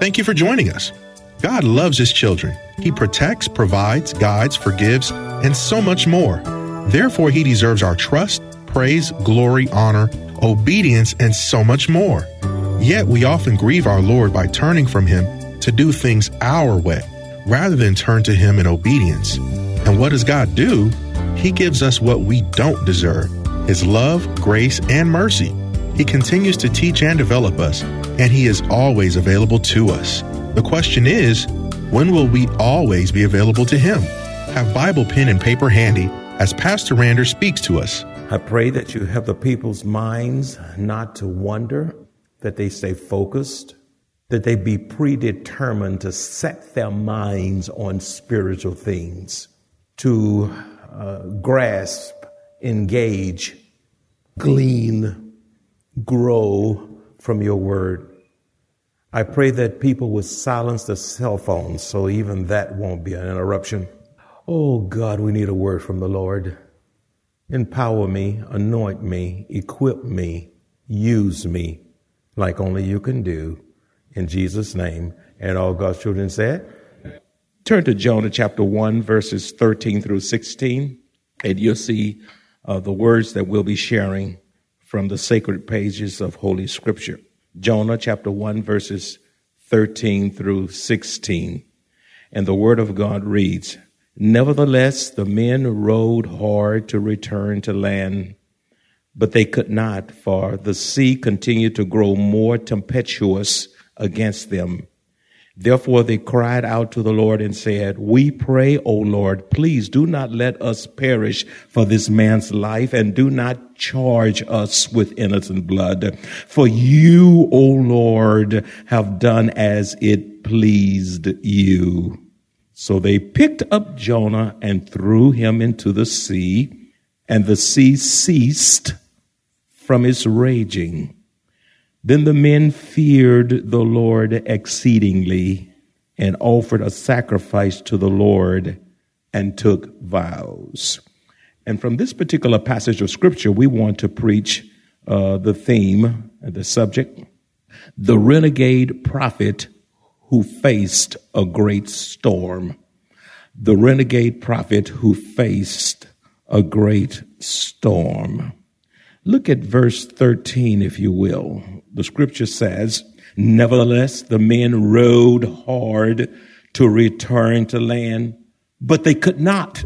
Thank you for joining us. God loves his children. He protects, provides, guides, forgives, and so much more. Therefore, he deserves our trust, praise, glory, honor, obedience, and so much more. Yet we often grieve our Lord by turning from him to do things our way, rather than turn to him in obedience. And what does God do? He gives us what we don't deserve, his love, grace, and mercy. He continues to teach and develop us, and he is always available to us. The question is, when will we always be available to him? Have Bible pen and paper handy as Pastor Rander speaks to us. I pray that you help the people's minds not to wander, that they stay focused, that they be predetermined to set their minds on spiritual things, to grasp, engage, glean, grow from your word. I pray that people would silence the cell phones so even that won't be an interruption. Oh God, we need a word from the Lord. Empower me, anoint me, equip me, use me like only you can do. In Jesus' name. And all God's children said, turn to Jonah chapter 1, verses 13 through 16, and you'll see the words that we'll be sharing from the sacred pages of Holy Scripture. Jonah chapter 1, verses 13 through 16. And the word of God reads, nevertheless, the men rowed hard to return to land, but they could not, for the sea continued to grow more tempestuous against them. Therefore they cried out to the Lord and said, we pray, O Lord, please do not let us perish for this man's life, and do not charge us with innocent blood. For you, O Lord, have done as it pleased you. So they picked up Jonah and threw him into the sea, and the sea ceased from its raging. Then the men feared the Lord exceedingly, and offered a sacrifice to the Lord, and took vows. And from this particular passage of Scripture, we want to preach the theme, the subject, the renegade prophet who faced a great storm. The renegade prophet who faced a great storm. Look at verse 13, if you will. The Scripture says, nevertheless, the men rowed hard to return to land, but they could not,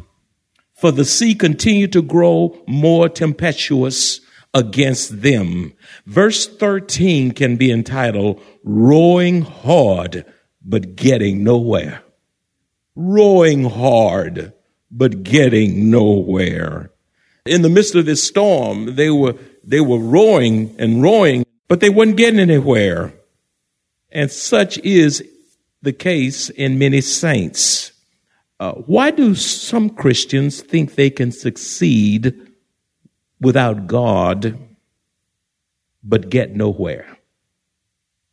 for the sea continued to grow more tempestuous against them. Verse 13 can be entitled, rowing hard, but getting nowhere. Rowing hard, but getting nowhere. In the midst of this storm, they were rowing and rowing, but they weren't getting anywhere. And such is the case in many saints. Why do some Christians think they can succeed without God, but get nowhere?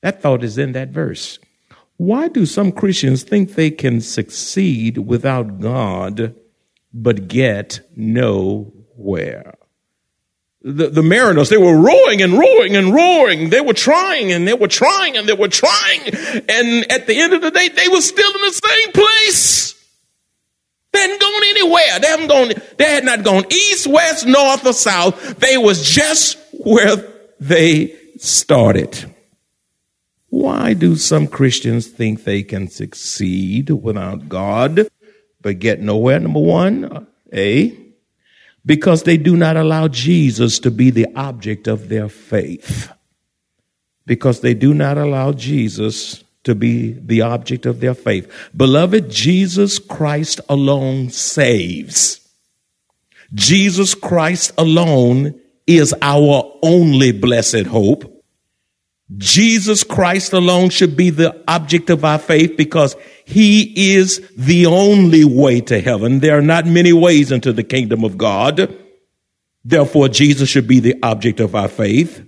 That thought is in that verse. Why do some Christians think they can succeed without God, but get nowhere? The mariners, they were rowing and rowing and rowing. They were trying and they were trying and they were trying. And at the end of the day, they were still in the same place. They hadn't gone anywhere. They had not gone east, west, north, or south. They was just where they started. Why do some Christians think they can succeed without God, but get nowhere? Number one, because they do not allow Jesus to be the object of their faith. Because they do not allow Jesus to be the object of their faith. Beloved, Jesus Christ alone saves. Jesus Christ alone is our only blessed hope. Jesus Christ alone should be the object of our faith because he is the only way to heaven. There are not many ways into the kingdom of God. Therefore, Jesus should be the object of our faith.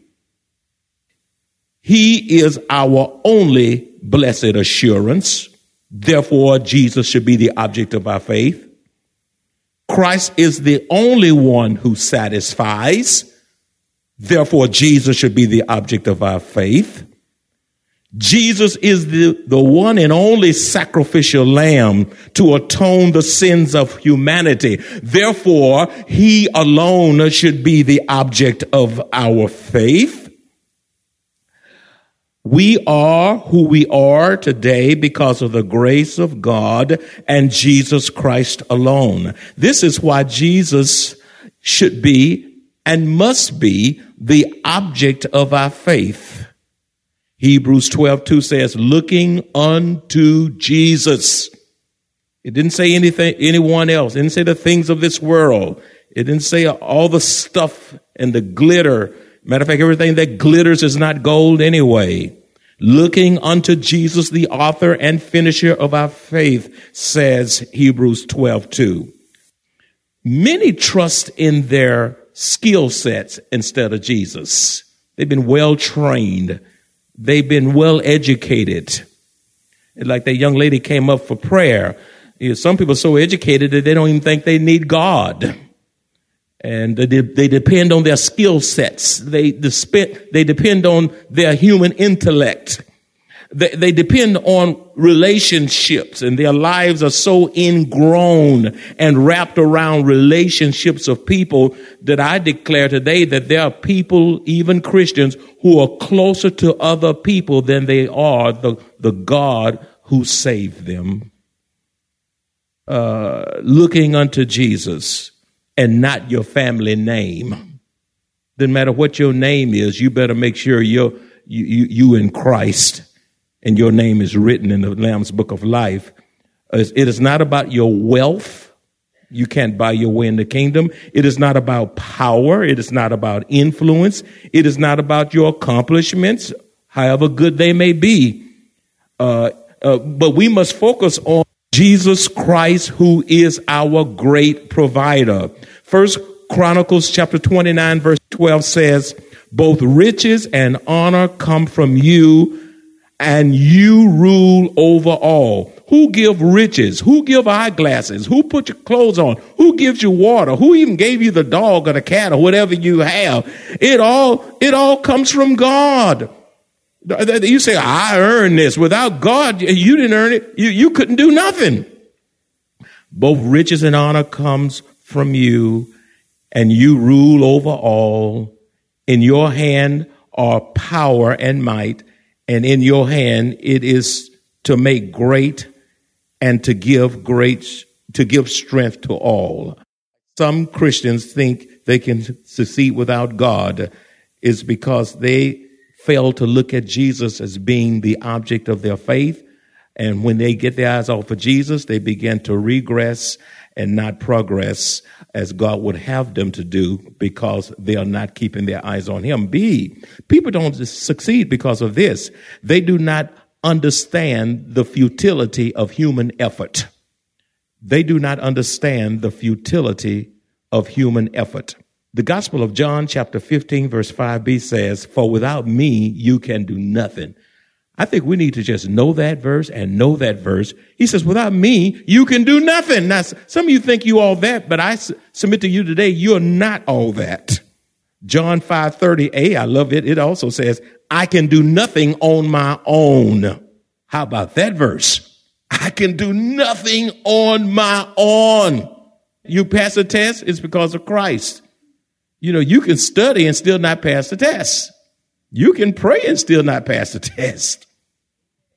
He is our only blessed assurance. Therefore, Jesus should be the object of our faith. Christ is the only one who satisfies. Therefore, Jesus should be the object of our faith. Jesus is the one and only sacrificial lamb to atone the sins of humanity. Therefore, he alone should be the object of our faith. We are who we are today because of the grace of God and Jesus Christ alone. This is why Jesus should be and must be the object of our faith. Hebrews 12:2 says, looking unto Jesus. It didn't say anything, anyone else. It didn't say the things of this world. It didn't say all the stuff and the glitter. Matter of fact, everything that glitters is not gold anyway. Looking unto Jesus, the author and finisher of our faith, says Hebrews 12:2. Many trust in their skill sets instead of Jesus. They've been well trained. They've been well educated. Like that young lady came up for prayer. You know, some people are so educated that they don't even think they need God. And they depend on their skill sets. They depend on their human intellect. They depend on relationships, and their lives are so ingrown and wrapped around relationships of people that I declare today that there are people, even Christians, who are closer to other people than they are the God who saved them. Looking unto Jesus and not your family name. Doesn't matter what your name is, you better make sure you in Christ and your name is written in the Lamb's Book of Life. It is not about your wealth. You can't buy your way in the kingdom. It is not about power. It is not about influence. It is not about your accomplishments, however good they may be. But we must focus on Jesus Christ, who is our great provider. First Chronicles chapter 29, verse 12 says, both riches and honor come from you, and you rule over all. Who give riches? Who give eyeglasses? Who put your clothes on? Who gives you water? Who even gave you the dog or the cat or whatever you have? It all comes from God. You say, I earned this. Without God, you didn't earn it. You couldn't do nothing. Both riches and honor comes from you, and you rule over all. In your hand are power and might, and in your hand it is to make great and to give great, to give strength to all. Some Christians think they can succeed without God is because they fail to look at Jesus as being the object of their faith. And when they get their eyes off of Jesus, they begin to regress and not progress as God would have them to do because they are not keeping their eyes on him. B, people don't succeed because of this. They do not understand the futility of human effort. They do not understand the futility of human effort. The Gospel of John, chapter 15, verse 5b says, for without me, you can do nothing. I think we need to just know that verse and know that verse. He says, without me, you can do nothing. Now, some of you think you all that, but I submit to you today, you're not all that. John 5:30a, I love it. It also says, I can do nothing on my own. How about that verse? I can do nothing on my own. You pass a test, it's because of Christ. You know, you can study and still not pass the test. You can pray and still not pass the test.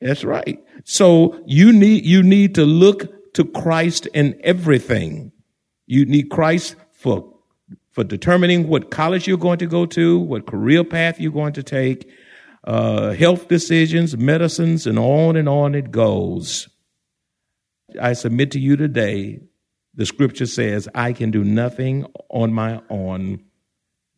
That's right. So you need to look to Christ in everything. You need Christ for determining what college you're going to go to, what career path you're going to take, health decisions, medicines, and on it goes. I submit to you today the scripture says, I can do nothing on my own.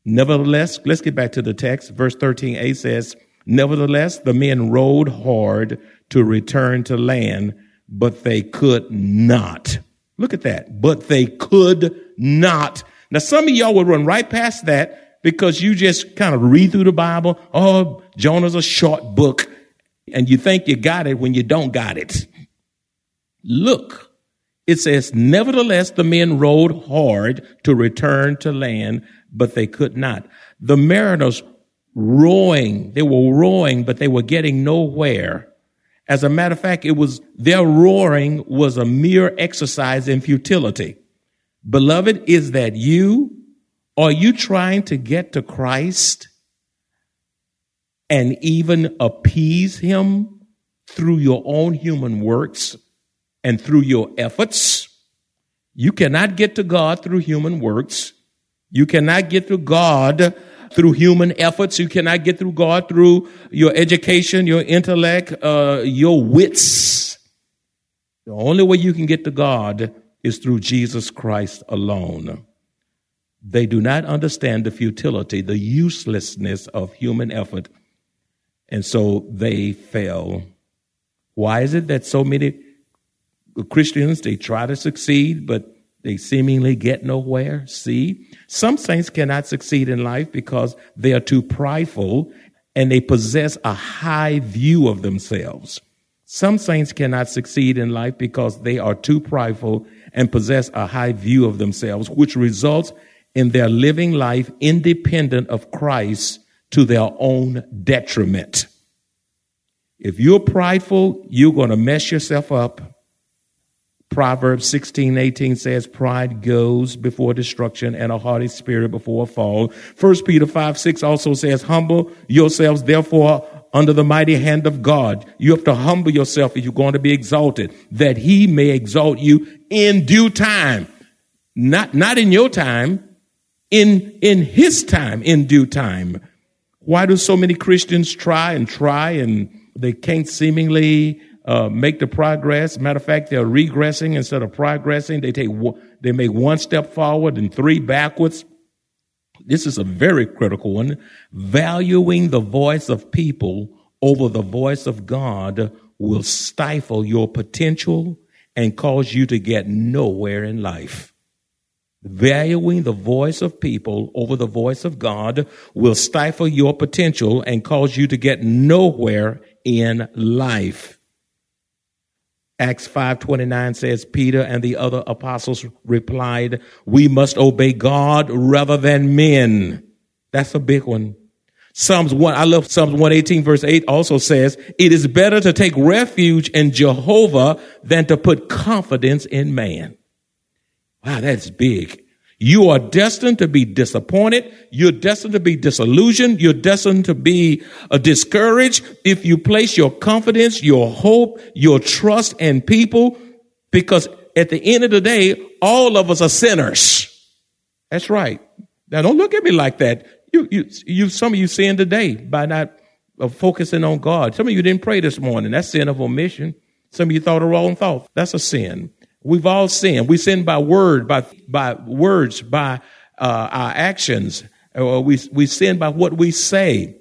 Nevertheless, let's get back to the text. Verse 13a says, nevertheless, the men rowed hard to return to land, but they could not. Look at that. But they could not. Now, some of y'all would run right past that because you just kind of read through the Bible. Oh, Jonah's a short book. And you think you got it when you don't got it. Look, it says, nevertheless, the men rowed hard to return to land, but they could not. The mariners rowing, but they were getting nowhere. As a matter of fact, it was their roaring was a mere exercise in futility. Beloved, is that you? Are you trying to get to Christ and even appease him through your own human works and through your efforts? You cannot get to God through human works. You cannot get to God through human efforts. You cannot get through God through your education, your intellect, your wits. The only way you can get to God is through Jesus Christ alone. They do not understand the futility, the uselessness of human effort, and so they fail. Why is it that so many Christians, they try to succeed, but they seemingly get nowhere? See, some saints cannot succeed in life because they are too prideful and they possess a high view of themselves. Some saints cannot succeed in life because they are too prideful and possess a high view of themselves, which results in their living life independent of Christ to their own detriment. If you're prideful, you're going to mess yourself up. Proverbs 16:18 says, pride goes before destruction and a haughty spirit before a fall. 1 Peter 5:6 also says, humble yourselves, therefore, under the mighty hand of God. You have to humble yourself if you're going to be exalted, that he may exalt you in due time. Not in your time, in his time, in due time. Why do so many Christians try and they can't seemingly make the progress? Matter of fact, they're regressing instead of progressing. They make one step forward and three backwards. This is a very critical one. Valuing the voice of people over the voice of God will stifle your potential and cause you to get nowhere in life. Valuing the voice of people over the voice of God will stifle your potential and cause you to get nowhere in life. Acts 5:29 says, Peter and the other apostles replied, we must obey God rather than men. That's a big one. Psalms 118 verse 8 also says, it is better to take refuge in Jehovah than to put confidence in man. Wow, that's big. You are destined to be disappointed. You're destined to be disillusioned. You're destined to be discouraged if you place your confidence, your hope, your trust in people, because at the end of the day, all of us are sinners. That's right. Now, don't look at me like that. Some of you sin today by not focusing on God. Some of you didn't pray this morning. That's sin of omission. Some of you thought a wrong thought. That's a sin. We've all sinned. We sin by word, by words, by our actions. We sin by what we say.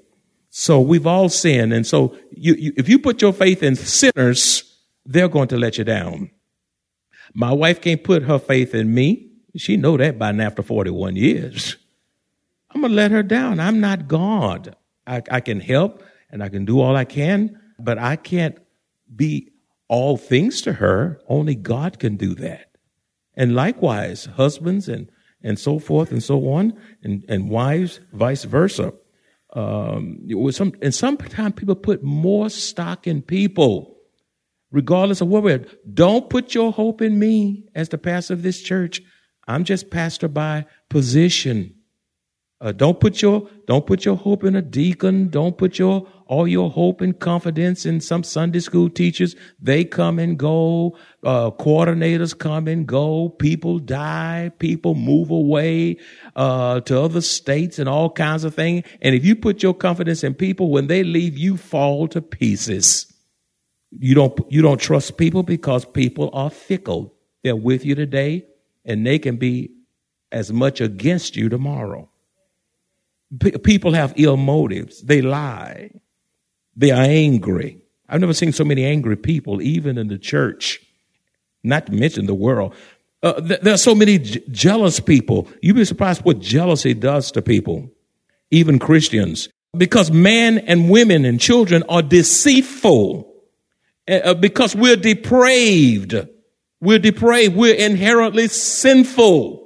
So we've all sinned. And so if you put your faith in sinners, they're going to let you down. My wife can't put her faith in me. She know that by now after 41 years. I'm going to let her down. I'm not God. I can help and I can do all I can, but I can't be all things to her. Only God can do that. And likewise, husbands and so forth and so on, and wives, vice versa. Sometimes people put more stock in people, regardless of where we're at. Don't put your hope in me as the pastor of this church. I'm just pastor by position. Don't put your hope in a deacon. Don't put all your hope and confidence in some Sunday school teachers. They come and go. Coordinators come and go. People die. People move away to other states and all kinds of things. And if you put your confidence in people, when they leave, you fall to pieces. You don't trust people because people are fickle. They're with you today. and they can be as much against you tomorrow. People have ill motives. They lie. They are angry. I've never seen so many angry people, even in the church, not to mention the world. There are so many jealous people. You'd be surprised what jealousy does to people, even Christians, because men and women and children are deceitful, because we're depraved. We're depraved. We're inherently sinful.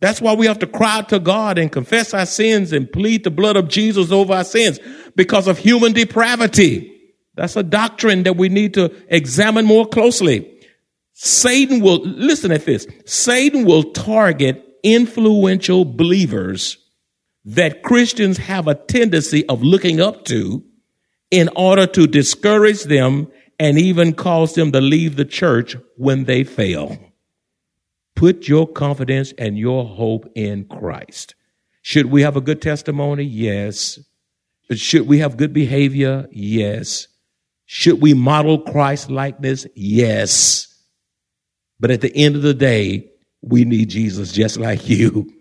That's why we have to cry out to God and confess our sins and plead the blood of Jesus over our sins because of human depravity. That's a doctrine that we need to examine more closely. Satan will, listen at this, Satan will target influential believers that Christians have a tendency of looking up to in order to discourage them and even cause them to leave the church when they fail. Put your confidence and your hope in Christ. Should we have a good testimony? Yes. Should we have good behavior? Yes. Should we model Christ likeness? Yes. But at the end of the day, we need Jesus just like you.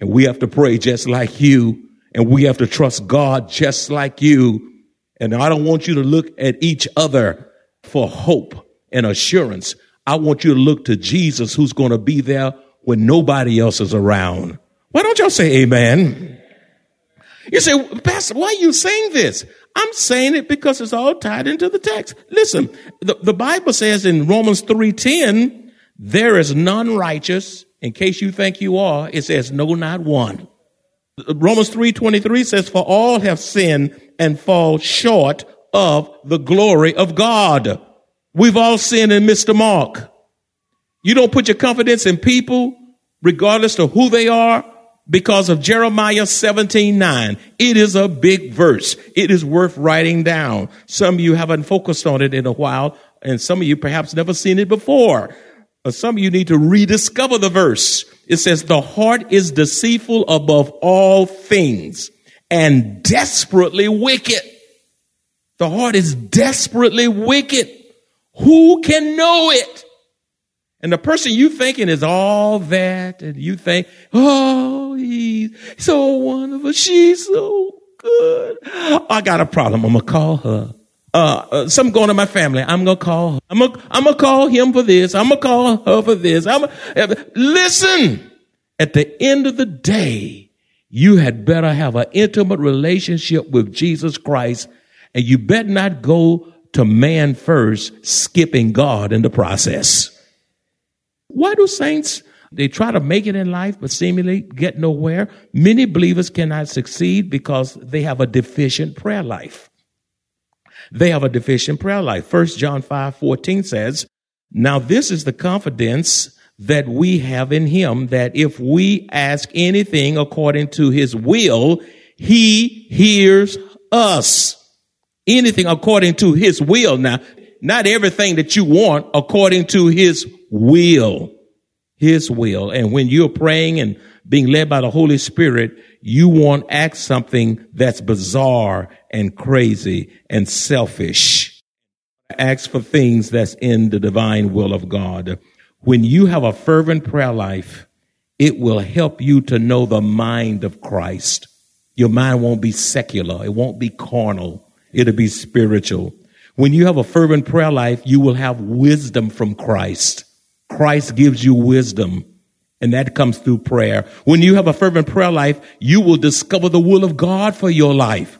And we have to pray just like you. And we have to trust God just like you. And I don't want you to look at each other for hope and assurance. I want you to look to Jesus, who's going to be there when nobody else is around. Why don't y'all say amen? You say, Pastor, why are you saying this? I'm saying it because it's all tied into the text. Listen, the Bible says in Romans 3:10, there is none righteous. In case you think you are, it says, no, not one. Romans 3:23 says, for all have sinned and fall short of the glory of God. We've all sinned and missed the mark. You don't put your confidence in people, regardless of who they are, because of Jeremiah 17:9. It is a big verse. It is worth writing down. Some of you haven't focused on it in a while, and some of you perhaps never seen it before. Or some of you need to rediscover the verse. It says, the heart is deceitful above all things and desperately wicked. The heart is desperately wicked. Who can know it? And the person you thinking is all that, and you think, oh, he's so wonderful. She's so good. I got a problem. I'm going to call her. Something going on in my family. I'm going to call her. I'm going to call him for this. I'm going to call her for this. Listen, at the end of the day, you had better have an intimate relationship with Jesus Christ, and you better not go to man first, skipping God in the process. Why do saints, they try to make it in life, but seemingly get nowhere? Many believers cannot succeed because they have a deficient prayer life. They have a deficient prayer life. 1 John 5:14 says, now this is the confidence that we have in him, that if we ask anything according to his will, he hears us. Anything according to his will. Now, not everything that you want, according to his will. His will. And when you're praying and being led by the Holy Spirit, you won't act something that's bizarre and crazy and selfish. Ask for things that's in the divine will of God. When you have a fervent prayer life, it will help you to know the mind of Christ. Your mind won't be secular. It won't be carnal. It'll be spiritual. When you have a fervent prayer life, you will have wisdom from Christ. Christ gives you wisdom, and that comes through prayer. When you have a fervent prayer life, you will discover the will of God for your life.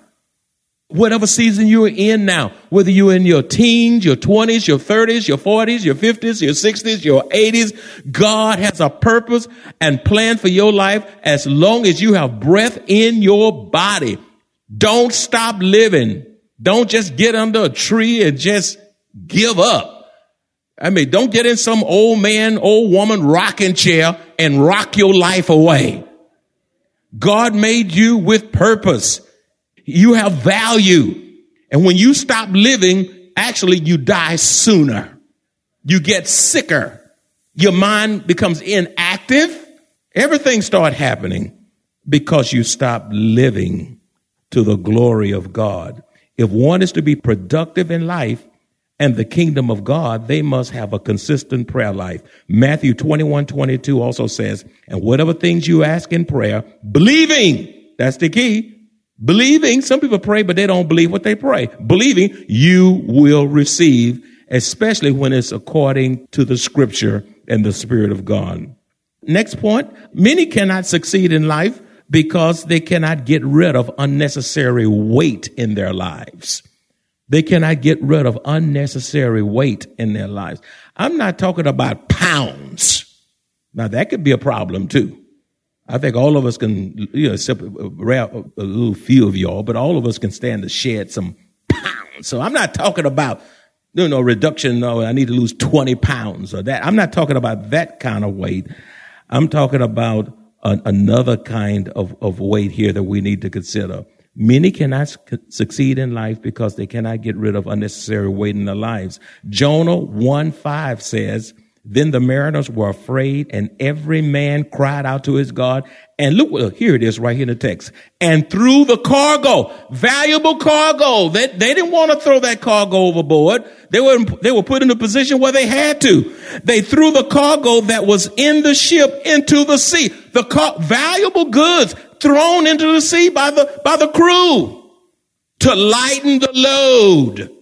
Whatever season you're in now, whether you're in your teens, your 20s, your 30s, your 40s, your 50s, your 60s, your 80s, God has a purpose and plan for your life as long as you have breath in your body. Don't stop living. Don't just get under a tree and just give up. I mean, don't get in some old man, old woman rocking chair and rock your life away. God made you with purpose. You have value. And when you stop living, actually you die sooner. You get sicker. Your mind becomes inactive. Everything starts happening because you stop living to the glory of God. If one is to be productive in life, and the kingdom of God, they must have a consistent prayer life. Matthew 21:22 also says, and whatever things you ask in prayer, believing, that's the key. Believing, some people pray, but they don't believe what they pray. Believing, you will receive, especially when it's according to the scripture and the Spirit of God. Next point, many cannot succeed in life because they cannot get rid of unnecessary weight in their lives. They cannot get rid of unnecessary weight in their lives. I'm not talking about pounds. Now, that could be a problem, too. I think all of us can, except a little few of y'all, but all of us can stand to shed some pounds. So I'm not talking about, reduction. No, I need to lose 20 pounds or that. I'm not talking about that kind of weight. I'm talking about another kind of weight here that we need to consider. Many cannot succeed in life because they cannot get rid of unnecessary weight in their lives. Jonah 1:5 says, then the mariners were afraid, and every man cried out to his God. And look, here it is right here in the text. And threw the cargo, valuable cargo. They didn't want to throw that cargo overboard. They were put in a position where they had to. They threw the cargo that was in the ship into the sea. The valuable goods thrown into the sea by the crew to lighten the load.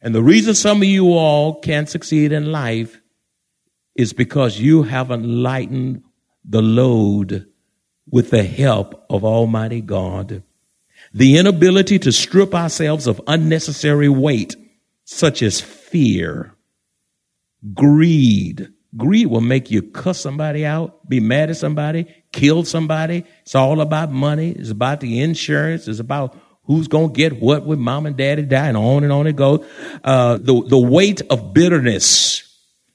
And the reason some of you all can't succeed in life is because you haven't lightened the load with the help of Almighty God. The inability to strip ourselves of unnecessary weight, such as fear, greed. Greed will make you cuss somebody out, be mad at somebody, kill somebody. It's all about money. It's about the insurance. It's about who's going to get what when mom and daddy die, and on it goes. The weight of bitterness,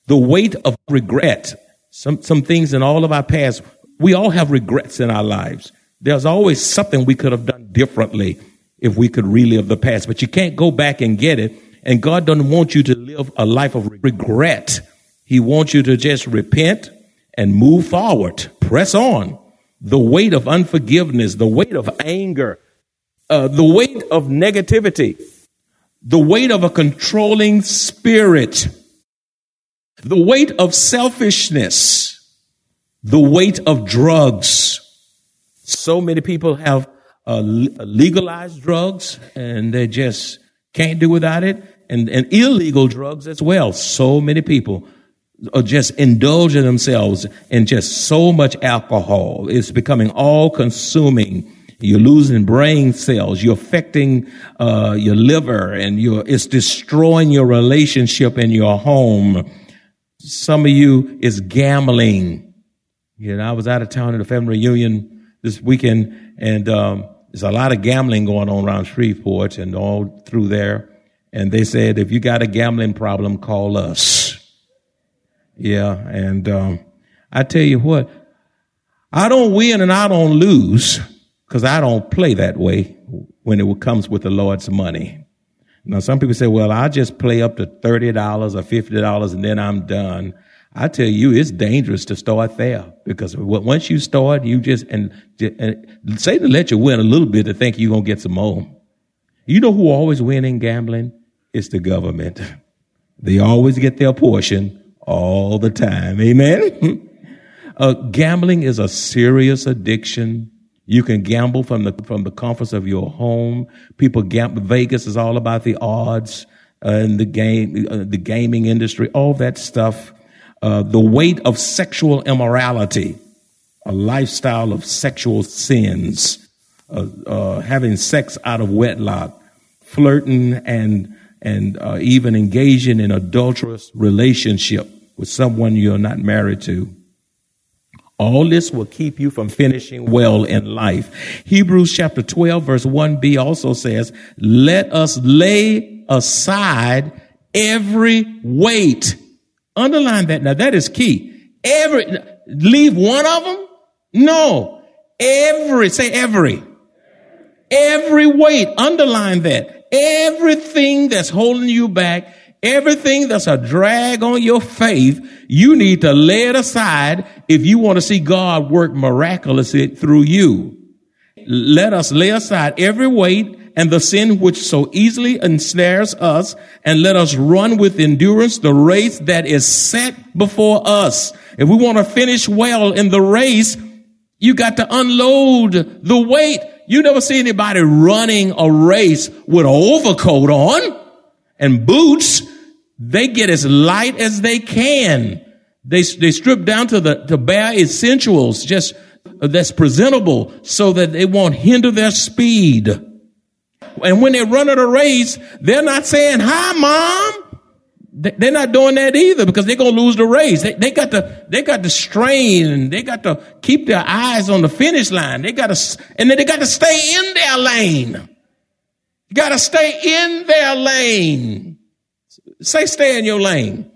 the weight of regret, some things in all of our past. We all have regrets in our lives. There's always something we could have done differently if we could relive the past, but you can't go back and get it. And God doesn't want you to live a life of regret. He wants you to just repent and move forward, press on. The weight of unforgiveness, the weight of anger, the weight of negativity, the weight of a controlling spirit, the weight of selfishness, the weight of drugs. So many people have legalized drugs and they just can't do without it, and illegal drugs as well. So many people are just indulging themselves in just so much alcohol. It's becoming all-consuming. You're losing brain cells. You're affecting your liver, and it's destroying your relationship and your home. Some of you is gambling. I was out of town at a family reunion this weekend, and there's a lot of gambling going on around Shreveport and all through there. And they said, if you got a gambling problem, call us. Yeah, and I tell you what, I don't win and I don't lose, because I don't play that way when it comes with the Lord's money. Now, some people say, well, I just play up to $30 or $50 and then I'm done. I tell you, it's dangerous to start there, because once you start, you just, and Satan let you win a little bit to think you're going to get some more. You know who always win in gambling? It's the government. They always get their portion all the time. Amen. Gambling is a serious addiction. You can gamble from the comfort of your home. People gamble. Vegas is all about the odds and the gaming industry, all that stuff. The weight of sexual immorality, a lifestyle of sexual sins, having sex out of wedlock, flirting, and even engaging in adulterous relationship with someone you're not married to. All this will keep you from finishing well in life. Hebrews chapter 12, verse 1b also says, let us lay aside every weight. Underline that. Now, that is key. Leave one of them? No. Every weight. Underline that. Everything that's holding you back, everything that's a drag on your faith, you need to lay it aside if you want to see God work miraculously through you. Let us lay aside every weight and the sin which so easily ensnares us, and let us run with endurance the race that is set before us. If we want to finish well in the race, you got to unload the weight. You never see anybody running a race with an overcoat on and boots. They get as light as they can. They strip down to bare essentials, just that's presentable, so that they won't hinder their speed. And when they're running a race, they're not saying, "Hi, Mom." They're not doing that either, because they're going to lose the race. They got to strain. They got to keep their eyes on the finish line. They got to stay in their lane. You got to stay in their lane. Say, stay in your lane.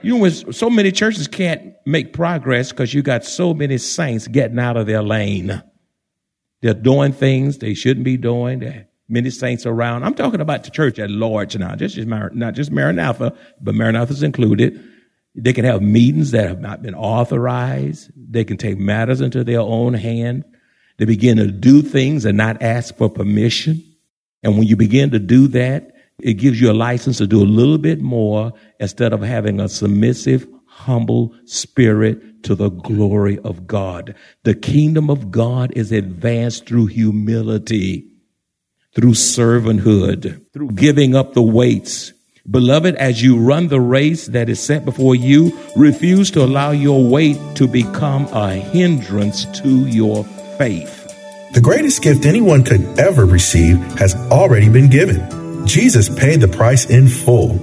You know, so many churches can't make progress because you got so many saints getting out of their lane. They're doing things they shouldn't be doing. There are many saints around. I'm talking about the church at large now. This is not just Maranatha, but Maranatha's included. They can have meetings that have not been authorized. They can take matters into their own hand. They begin to do things and not ask for permission. And when you begin to do that, it gives you a license to do a little bit more instead of having a submissive, humble spirit to the glory of God. The kingdom of God is advanced through humility, through servanthood, through giving up the weights. Beloved, as you run the race that is set before you, refuse to allow your weight to become a hindrance to your faith. The greatest gift anyone could ever receive has already been given. Jesus paid the price in full.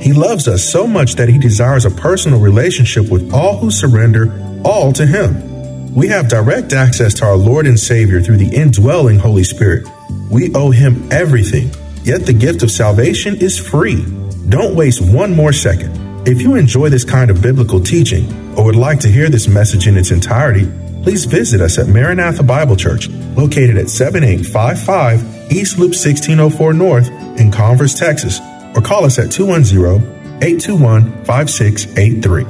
He loves us so much that he desires a personal relationship with all who surrender all to him. We have direct access to our Lord and Savior through the indwelling Holy Spirit. We owe him everything, yet the gift of salvation is free. Don't waste one more second. If you enjoy this kind of biblical teaching or would like to hear this message in its entirety, please visit us at Maranatha Bible Church, located at 7855 East Loop 1604 North in Converse, Texas, or call us at 210-821-5683.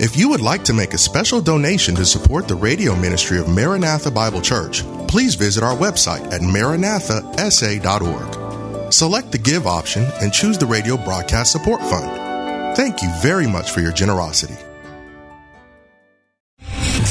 If you would like to make a special donation to support the radio ministry of Maranatha Bible Church, please visit our website at maranathasa.org. Select the Give option and choose the Radio Broadcast Support Fund. Thank you very much for your generosity.